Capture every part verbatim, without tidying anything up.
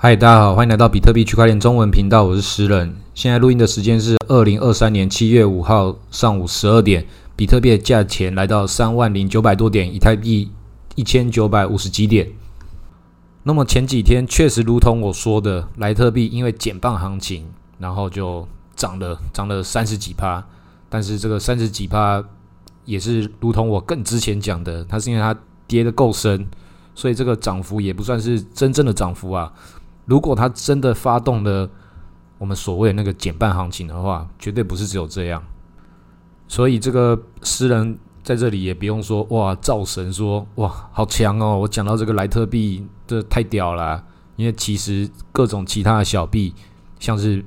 嗨，大家好，欢迎来到比特币区块链中文频道，我是诗人。现在录音的时间是二零二三年七月五号上午十二点，比特币的价钱来到三万零九百多点，以太币一千九百五十几点。那么前几天确实如同我说的，莱特币因为减磅行情，然后就涨了涨了三十几趴，但是这个三十几趴也是如同我更之前讲的，它是因为它跌得够深，所以这个涨幅也不算是真正的涨幅啊。如果它真的发动了我们所谓那个减半行情的话，绝对不是只有这样。所以这个诗人在这里也不用说哇，造神说哇好强哦，我讲到这个莱特币这太屌了啊，因为其实各种其他的小币，像是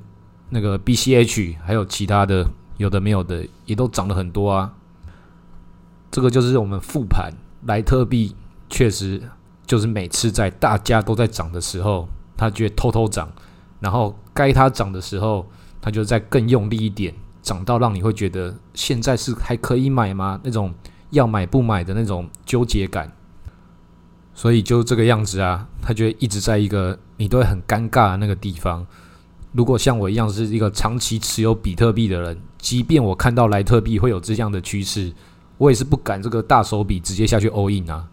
那个 B C H 还有其他的有的没有的也都涨了很多啊。这个就是我们复盘莱特币，确实就是每次在大家都在涨的时候，他就会偷偷涨，然后该他涨的时候，他就再更用力一点，涨到让你会觉得现在是还可以买吗？那种要买不买的那种纠结感。所以就这个样子啊，他就会一直在一个你都会很尴尬的那个地方。如果像我一样是一个长期持有比特币的人，即便我看到莱特币会有这样的趋势，我也是不敢这个大手笔直接下去 all in 啊。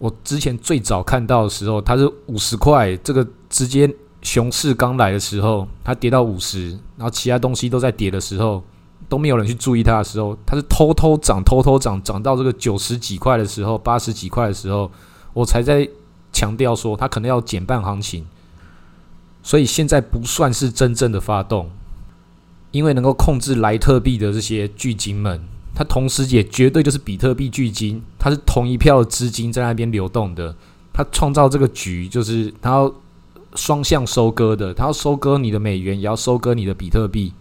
我之前最早看到的时候，它是五十块，这个直接熊市刚来的时候，它跌到五十，然后其他东西都在跌的时候，都没有人去注意它的时候，它是偷偷涨偷偷涨，涨到这个九十几块的时候，八十几块的时候，我才在强调说它可能要减半行情。所以现在不算是真正的发动，因为能够控制莱特币的这些巨金们，它同时也绝对就是比特币巨金，它是同一票的资金在那边流动的，它创造这个局就是它要双向收割的，它要收割你的美元，也要收割你的比特币，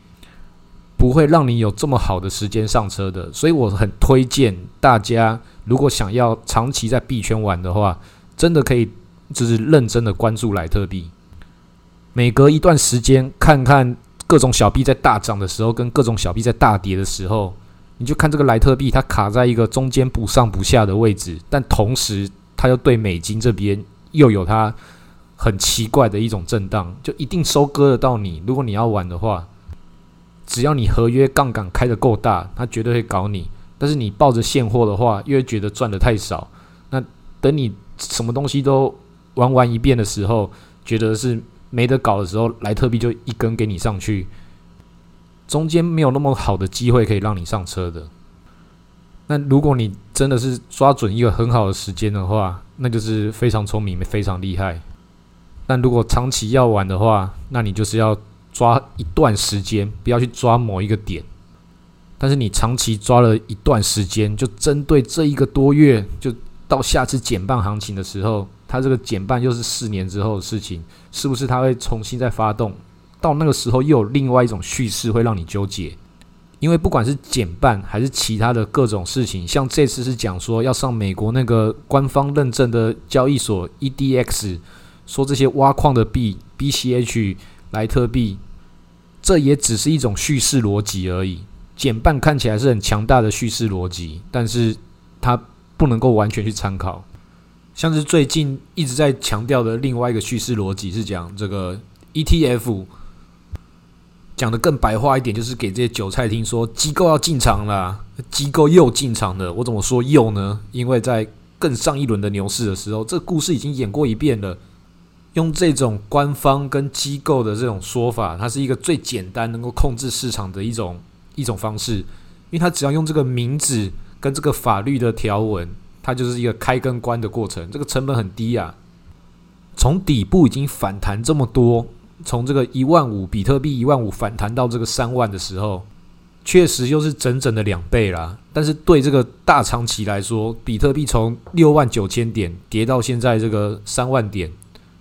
不会让你有这么好的时间上车的。所以我很推荐大家，如果想要长期在币圈玩的话，真的可以就是认真的关注莱特币，每隔一段时间看看各种小币在大涨的时候跟各种小币在大跌的时候，你就看这个莱特币，它卡在一个中间不上不下的位置，但同时它又对美金这边又有它很奇怪的一种震荡，就一定收割得到你。如果你要玩的话，只要你合约杠杆开得够大，它绝对会搞你。但是你抱着现货的话，又会觉得赚得太少。那等你什么东西都玩完一遍的时候，觉得是没得搞的时候，莱特币就一根给你上去。中间没有那么好的机会可以让你上车的。那如果你真的是抓准一个很好的时间的话，那就是非常聪明非常厉害。但如果长期要玩的话，那你就是要抓一段时间，不要去抓某一个点。但是你长期抓了一段时间，就针对这一个多月，就到下次减半行情的时候，它这个减半又是四年之后的事情，是不是它会重新再发动？到那个时候又有另外一种叙事会让你纠结，因为不管是减半还是其他的各种事情，像这次是讲说要上美国那个官方认证的交易所 E D X， 说这些挖矿的币 B C H 莱特币，这也只是一种叙事逻辑而已。减半看起来是很强大的叙事逻辑，但是它不能够完全去参考。像是最近一直在强调的另外一个叙事逻辑是讲这个 E T F，讲的更白话一点，就是给这些韭菜听说机构要进场啦，机构又进场了。我怎么说又呢？因为在更上一轮的牛市的时候，这故事已经演过一遍了。用这种官方跟机构的这种说法，它是一个最简单能够控制市场的一种一种方式，因为它只要用这个名字跟这个法律的条文，它就是一个开跟关的过程，这个成本很低啊。从底部已经反弹这么多。从这个一万五比特币一万五反弹到这个三万的时候，确实就是整整的两倍啦。但是对这个大长期来说，比特币从六万九千点跌到现在这个三万点，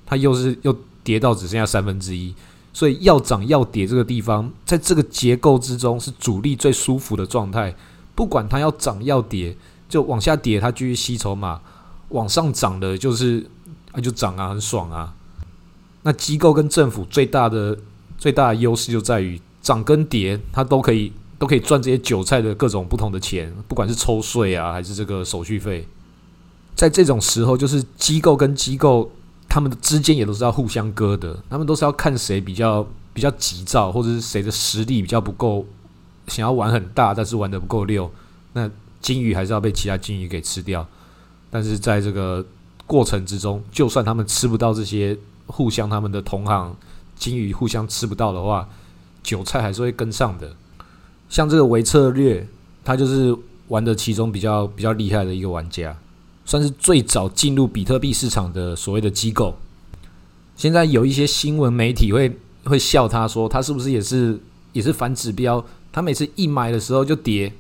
它又是又跌到只剩下三分之一。所以要涨要跌这个地方，在这个结构之中是主力最舒服的状态。不管它要涨要跌，就往下跌它继续吸筹码，往上涨的就是它就涨啊，很爽啊。那机构跟政府最大的最大的优势就在于涨跟跌，它都可以都可以赚这些韭菜的各种不同的钱，不管是抽税啊，还是这个手续费。在这种时候，就是机构跟机构他们之间也都是要互相割的，他们都是要看谁比较比较急躁，或者是谁的实力比较不够，想要玩很大但是玩得不够溜，那金鱼还是要被其他金鱼给吃掉。但是在这个过程之中，就算他们吃不到这些互相他们的同行金鱼互相吃不到的话，韭菜还是会跟上的。像这个微策略，他就是玩的其中比较比较厉害的一个玩家，算是最早进入比特币市场的所谓的机构。现在有一些新闻媒体会会笑他说，他是不是也是也是反指标？他每次一买的时候就跌，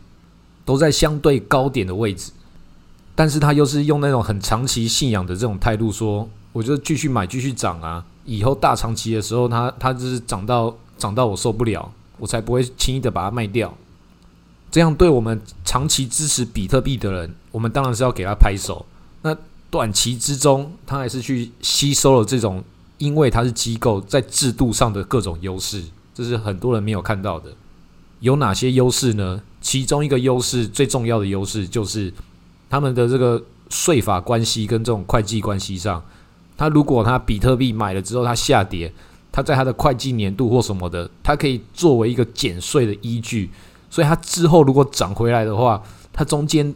都在相对高点的位置，但是他又是用那种很长期信仰的这种态度说，我就继续买，继续涨啊！以后大长期的时候，他他就是涨到涨到我受不了，我才不会轻易的把它卖掉。这样对我们长期支持比特币的人，我们当然是要给他拍手。那短期之中，他还是去吸收了这种，因为他是机构在制度上的各种优势，这是很多人没有看到的。有哪些优势呢？其中一个优势，最重要的优势就是他们的这个税法关系跟这种会计关系上，他如果他比特币买了之后，他下跌，他在他的会计年度或什么的，他可以作为一个减税的依据。所以他之后如果涨回来的话，他中间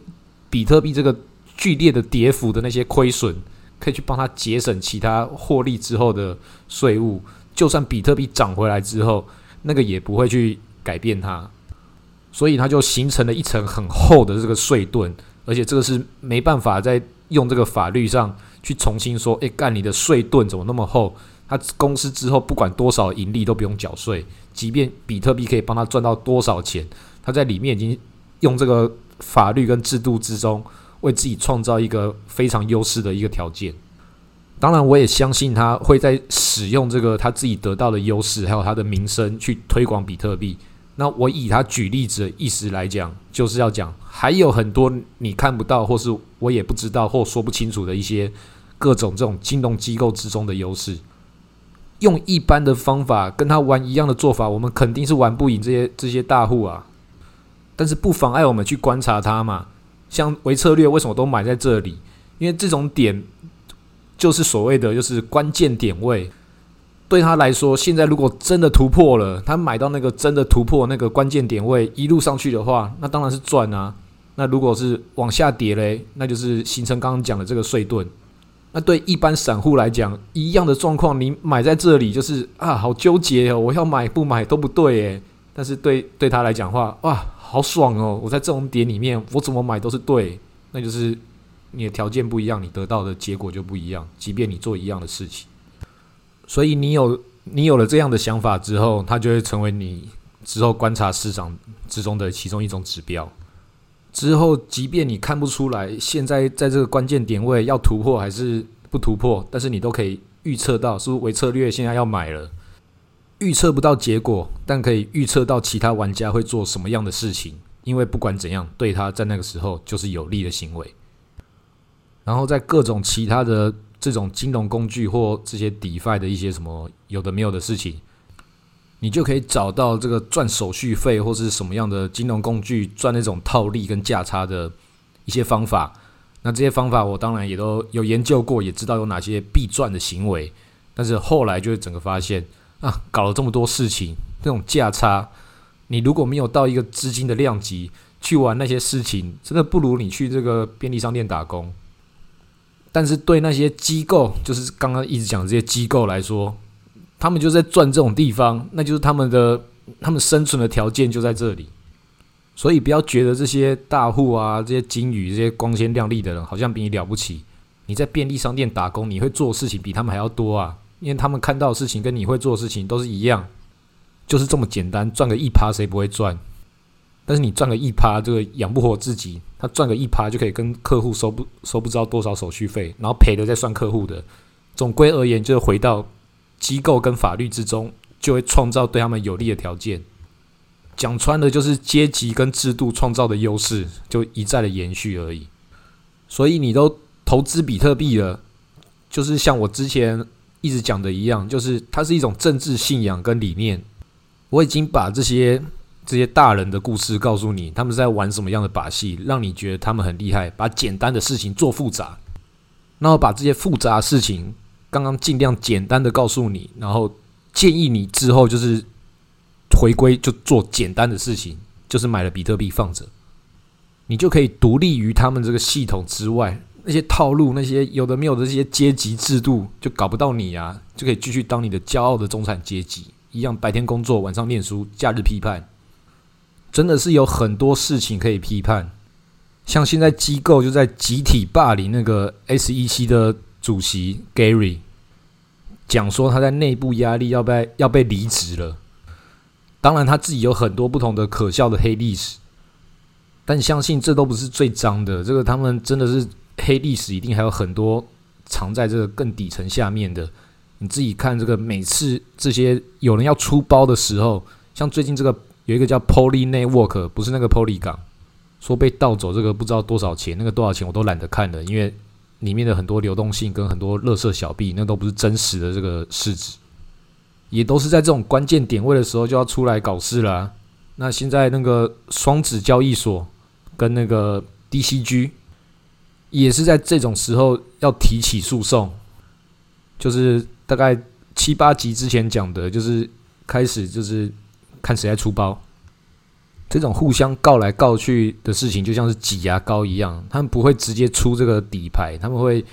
比特币这个剧烈的跌幅的那些亏损，可以去帮他节省其他获利之后的税务。就算比特币涨回来之后，那个也不会去改变它，所以它就形成了一层很厚的这个税盾，而且这个是没办法再用这个法律上去重新说，哎，干你的税盾怎么那么厚？他公司之后不管多少盈利都不用缴税，即便比特币可以帮他赚到多少钱，他在里面已经用这个法律跟制度之中为自己创造一个非常优势的一个条件。当然我也相信他会在使用这个他自己得到的优势还有他的名声去推广比特币。那我以他举例子的意思来讲，就是要讲还有很多你看不到或是我也不知道或说不清楚的一些各种这种金融机构之中的优势。用一般的方法跟他玩一样的做法，我们肯定是玩不赢这些这些大户啊。但是不妨碍我们去观察他嘛。像微策略为什么都买在这里？因为这种点就是所谓的就是关键点位。对他来说，现在如果真的突破了，他买到那个真的突破那个关键点位，一路上去的话，那当然是赚啊。那如果是往下跌嘞，那就是形成刚刚讲的这个碎盾。那对一般散户来讲，一样的状况，你买在这里就是啊，好纠结哦，我要买不买都不对耶。但是对对他来讲的话，哇，好爽哦！我在这种点里面，我怎么买都是对。那就是你的条件不一样，你得到的结果就不一样，即便你做一样的事情。所以你有你有了这样的想法之后，它就会成为你之后观察市场之中的其中一种指标。之后即便你看不出来现在在这个关键点位要突破还是不突破，但是你都可以预测到是不是微策略现在要买了。预测不到结果，但可以预测到其他玩家会做什么样的事情，因为不管怎样对他在那个时候就是有利的行为。然后在各种其他的这种金融工具或这些 DeFi 的一些什么有的没有的事情，你就可以找到这个赚手续费或是什么样的金融工具赚那种套利跟价差的一些方法。那这些方法我当然也都有研究过，也知道有哪些必赚的行为，但是后来就整个发现啊，搞了这么多事情，那种价差你如果没有到一个资金的量级去玩那些事情，真的不如你去这个便利商店打工。但是对那些机构，就是刚刚一直讲这些机构来说，他们就在赚这种地方，那就是他们的他们生存的条件就在这里。所以不要觉得这些大户啊、这些金鱼、这些光鲜亮丽的人好像比你了不起。你在便利商店打工，你会做的事情比他们还要多啊，因为他们看到的事情跟你会做的事情都是一样，就是这么简单。赚个一趴谁不会赚？但是你赚个一趴，这个养不活自己，他赚个一趴就可以跟客户收不收不知道多少手续费，然后赔了再算客户的。总归而言，就是回到机构跟法律之中，就会创造对他们有利的条件。讲穿的就是阶级跟制度创造的优势就一再的延续而已。所以你都投资比特币了，就是像我之前一直讲的一样，就是它是一种政治信仰跟理念。我已经把这些这些大人的故事告诉你，他们在玩什么样的把戏，让你觉得他们很厉害，把简单的事情做复杂，然后把这些复杂的事情刚刚尽量简单的告诉你，然后建议你之后就是回归就做简单的事情，就是买了比特币放着，你就可以独立于他们这个系统之外，那些套路那些有的没有的这些阶级制度就搞不到你啊，就可以继续当你的骄傲的中产阶级一样，白天工作晚上念书，假日批判。真的是有很多事情可以批判，像现在机构就在集体霸凌那个 S E C 的主席 Gary， 讲说他在内部压力要被要被离职了。当然他自己有很多不同的可笑的黑历史，但相信这都不是最脏的，这个他们真的是黑历史一定还有很多藏在这个更底层下面的。你自己看这个，每次这些有人要出包的时候，像最近这个有一个叫 PolyNetwork， 不是那个 Poly 港，说被盗走这个不知道多少钱，那个多少钱我都懒得看了，因为里面的很多流动性跟很多垃圾小币，那都不是真实的这个市值，也都是在这种关键点位的时候就要出来搞事了啊。那现在那个双子交易所跟那个 D C G 也是在这种时候要提起诉讼，就是大概七八集之前讲的，就是开始就是看谁在出包，这种互相告来告去的事情就像是挤牙膏一样，他们不会直接出这个底牌，他们会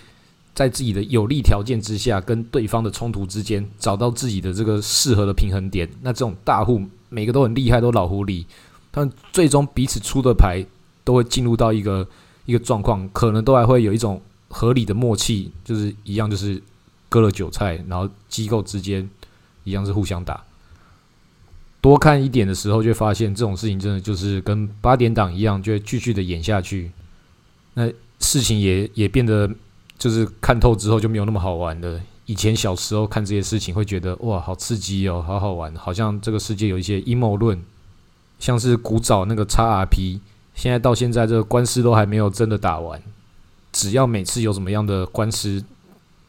在自己的有利条件之下跟对方的冲突之间找到自己的这个适合的平衡点。那这种大户每个都很厉害，都老狐狸，他们最终彼此出的牌都会进入到一个一个状况，可能都还会有一种合理的默契，就是一样就是割了韭菜，然后机构之间一样是互相打。多看一点的时候就会发现这种事情真的就是跟八点档一样，就会继续的演下去，那事情也也变得就是看透之后就没有那么好玩了。以前小时候看这些事情会觉得哇好刺激哦，好好玩，好像这个世界有一些阴谋论，像是古早那个 X R P， 现在到现在这个官司都还没有真的打完，只要每次有什么样的官司，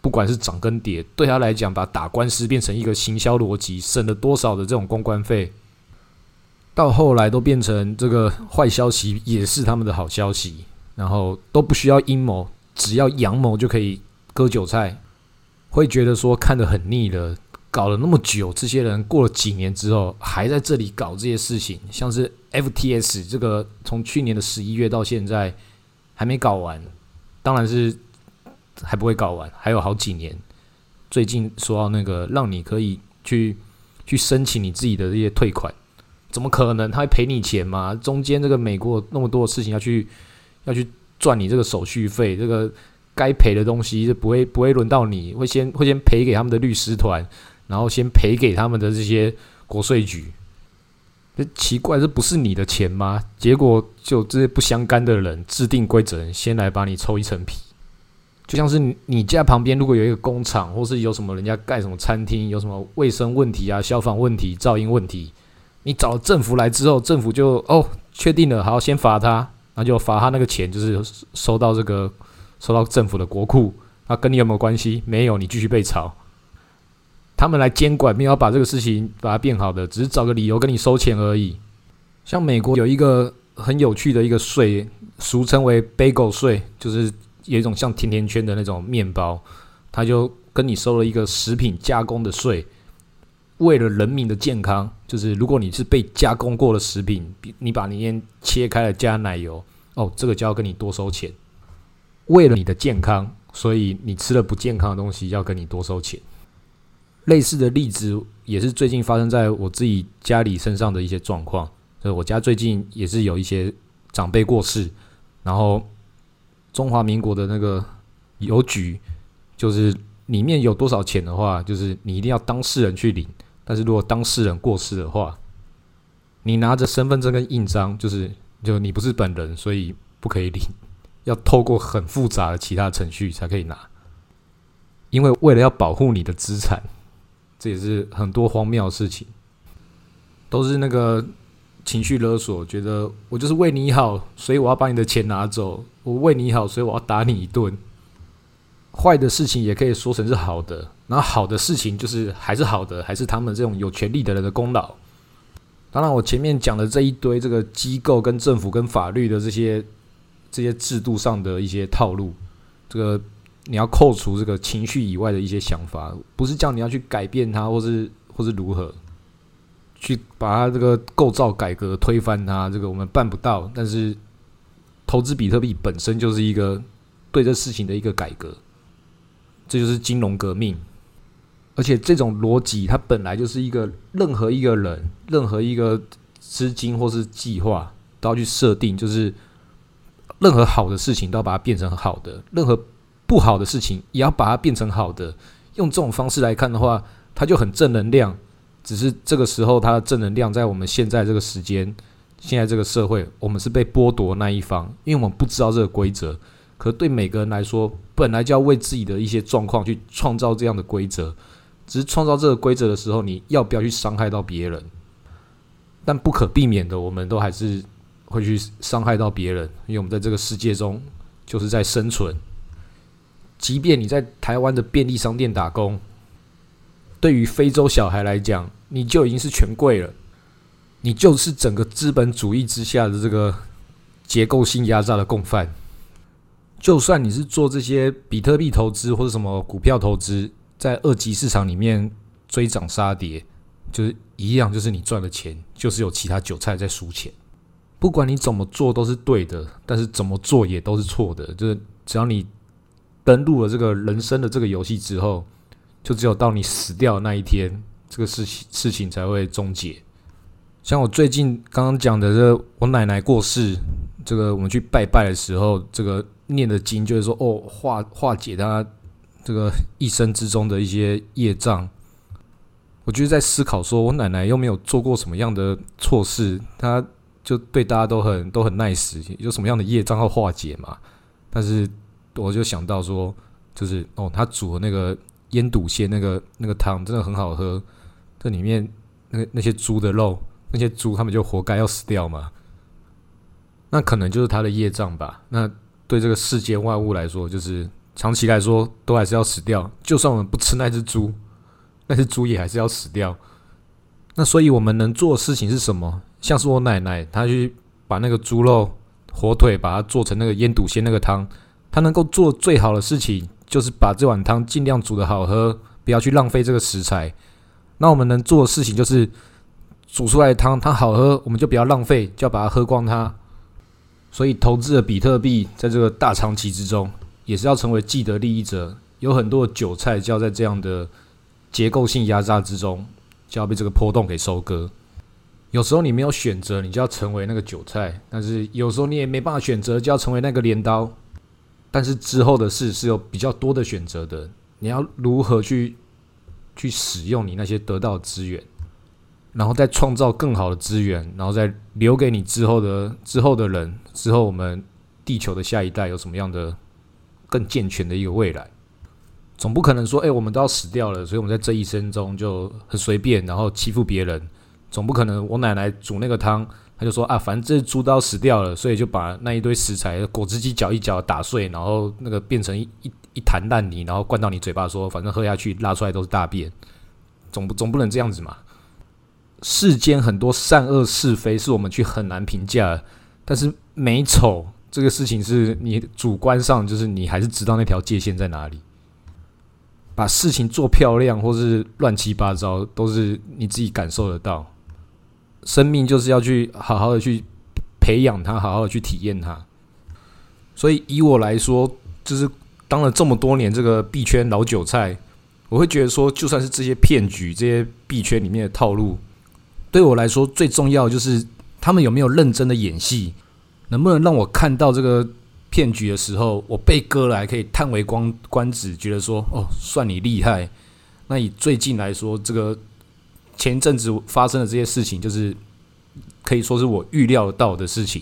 不管是涨跟跌，对他来讲把打官司变成一个行销逻辑，省了多少的这种公关费，到后来都变成这个坏消息也是他们的好消息，然后都不需要阴谋，只要阳谋就可以割韭菜。会觉得说看得很腻了，搞了那么久，这些人过了几年之后还在这里搞这些事情，像是 F T S 这个从去年的十一月到现在还没搞完，当然是还不会搞完，还有好几年。最近说到那个让你可以去去申请你自己的这些退款，怎么可能他会赔你钱嘛？中间这个美国那么多的事情要去要去赚你这个手续费，这个该赔的东西不会不会轮到你，会先会先赔给他们的律师团，然后先赔给他们的这些国税局。这奇怪，这不是你的钱吗？结果就这些不相干的人制定规则，先来把你抽一层皮。就像是你家旁边如果有一个工厂，或是有什么人家盖什么餐厅，有什么卫生问题啊、消防问题、噪音问题，你找政府来之后，政府就哦确定了，好先罚他，然后就罚他那个钱，就是收到这个收到政府的国库，那、啊、跟你有没有关系？没有，你继续被炒。他们来监管，没有把这个事情把它变好的，只是找个理由跟你收钱而已。像美国有一个很有趣的一个税，俗称为 bagel 税，就是有一种像甜甜圈的那种面包，他就跟你收了一个食品加工的税，为了人民的健康，就是如果你是被加工过的食品，你把里面切开了加奶油，哦，这个就要跟你多收钱。为了你的健康，所以你吃了不健康的东西要跟你多收钱。类似的例子也是最近发生在我自己家里身上的一些状况，所以我家最近也是有一些长辈过世，然后中华民国的那个邮局，就是里面有多少钱的话，就是你一定要当事人去领。但是如果当事人过世的话，你拿着身份证跟印章，就是就你不是本人，所以不可以领，要透过很复杂的其他程序才可以拿。因为为了要保护你的资产，这也是很多荒谬的事情，都是那个情绪勒索，觉得我就是为你好，所以我要把你的钱拿走，我为你好，所以我要打你一顿。坏的事情也可以说成是好的，然后好的事情就是还是好的，还是他们这种有权力的人的功劳。当然我前面讲的这一堆这个机构跟政府跟法律的这些这些制度上的一些套路，这个你要扣除这个情绪以外的一些想法，不是叫你要去改变它，或是或是如何去把它这个构造改革推翻它，这个我们办不到。但是投资比特币本身就是一个对这事情的一个改革，这就是金融革命。而且这种逻辑它本来就是一个任何一个人任何一个资金或是计划都要去设定，就是任何好的事情都要把它变成好的，任何不好的事情也要把它变成好的。用这种方式来看的话，它就很正能量。只是这个时候它的正能量在我们现在这个时间，现在这个社会，我们是被剥夺那一方，因为我们不知道这个规则。可对每个人来说，本来就要为自己的一些状况去创造这样的规则，只是创造这个规则的时候，你要不要去伤害到别人？但不可避免的，我们都还是会去伤害到别人，因为我们在这个世界中就是在生存。即便你在台湾的便利商店打工，对于非洲小孩来讲，你就已经是权贵了，你就是整个资本主义之下的这个结构性压榨的共犯。就算你是做这些比特币投资或者什么股票投资，在二级市场里面追涨杀跌，就是一样，就是你赚的钱就是有其他韭菜在输钱。不管你怎么做都是对的，但是怎么做也都是错的。就是只要你登入了这个人生的这个游戏之后，就只有到你死掉的那一天，这个事情事情才会终结。像我最近刚刚讲的，这我奶奶过世，这个我们去拜拜的时候，这个念的经就是说，哦，化化解她这个一生之中的一些业障。我就是在思考说，我奶奶又没有做过什么样的错事，她就对大家都很都很 nice， 有什么样的业障要化解嘛？但是我就想到说，就是哦，她煮的那个腌笃鲜那个那个汤真的很好喝，这里面那那些猪的肉，那些猪他们就活该要死掉嘛。那可能就是他的业障吧。那对这个世间万物来说，就是长期来说都还是要死掉。就算我们不吃那只猪，那只猪也还是要死掉。那所以我们能做的事情是什么？像是我奶奶，她去把那个猪肉、火腿，把它做成那个腌笃鲜那个汤，她能够做最好的事情，就是把这碗汤尽量煮得好喝，不要去浪费这个食材。那我们能做的事情就是煮出来的汤它好喝，我们就不要浪费，就要把它喝光它。所以投资的比特币在这个大长期之中，也是要成为既得利益者。有很多的韭菜就要在这样的结构性压榨之中，就要被这个波动给收割。有时候你没有选择，你就要成为那个韭菜，但是有时候你也没办法选择，就要成为那个镰刀。但是之后的事是有比较多的选择的，你要如何去去使用你那些得到的资源，然后再创造更好的资源，然后再留给你之后的之后的人，之后我们地球的下一代有什么样的更健全的一个未来。总不可能说，哎、欸，我们都要死掉了，所以我们在这一生中就很随便，然后欺负别人。总不可能我奶奶煮那个汤，他就说啊，反正这猪都要死掉了，所以就把那一堆食材果汁机搅一搅打碎，然后那个变成 一, 一, 一坛烂泥，然后灌到你嘴巴说，反正喝下去拉出来都是大便，总不总不能这样子嘛。世间很多善恶是非是我们去很难评价的，但是美丑这个事情是你主观上就是你还是知道那条界限在哪里。把事情做漂亮或是乱七八糟，都是你自己感受得到。生命就是要去好好的去培养它，好好的去体验它。所以以我来说，就是当了这么多年这个币圈老韭菜，我会觉得说，就算是这些骗局、这些币圈里面的套路，对我来说最重要的就是他们有没有认真的演戏，能不能让我看到这个骗局的时候，我被割了还可以叹为观止，觉得说哦，算你厉害。那以最近来说，这个前阵子发生的这些事情，就是可以说是我预料到的事情，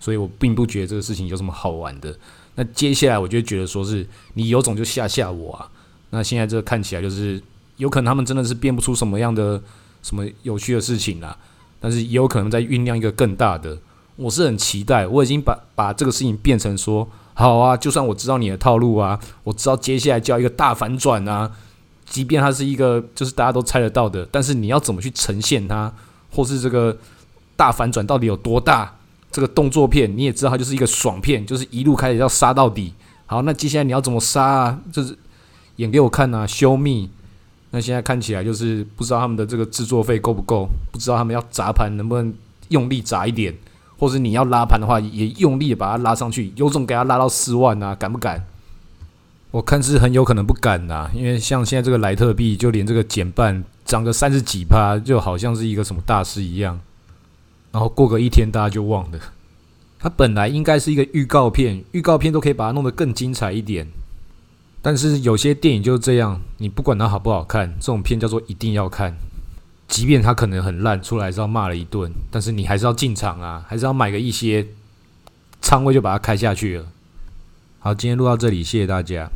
所以我并不觉得这个事情有什么好玩的。那接下来我就觉得说是你有种就吓吓我啊！那现在这个看起来就是有可能他们真的是变不出什么样的什么有趣的事情啦、啊，但是也有可能在酝酿一个更大的。我是很期待，我已经把把这个事情变成说好啊，就算我知道你的套路啊，我知道接下来就要一个大反转啊。即便它是一个就是大家都猜得到的，但是你要怎么去呈现它，或是这个大反转到底有多大？这个动作片你也知道，它就是一个爽片，就是一路开始要杀到底，好，那接下来你要怎么杀啊？就是演给我看啊，show me。那现在看起来就是不知道他们的这个制作费够不够，不知道他们要砸盘能不能用力砸一点，或者你要拉盘的话也用力把它拉上去，有种给它拉到四万啊，敢不敢？我看是很有可能不敢啦、啊，因为像现在这个莱特币，就连这个减半涨个三十几趴，就好像是一个什么大事一样，然后过个一天大家就忘了。它本来应该是一个预告片，预告片都可以把它弄得更精彩一点。但是有些电影就是这样，你不管它好不好看，这种片叫做一定要看，即便它可能很烂，出来还是要骂了一顿，但是你还是要进场啊，还是要买个一些仓位就把它开下去了。好，今天录到这里，谢谢大家。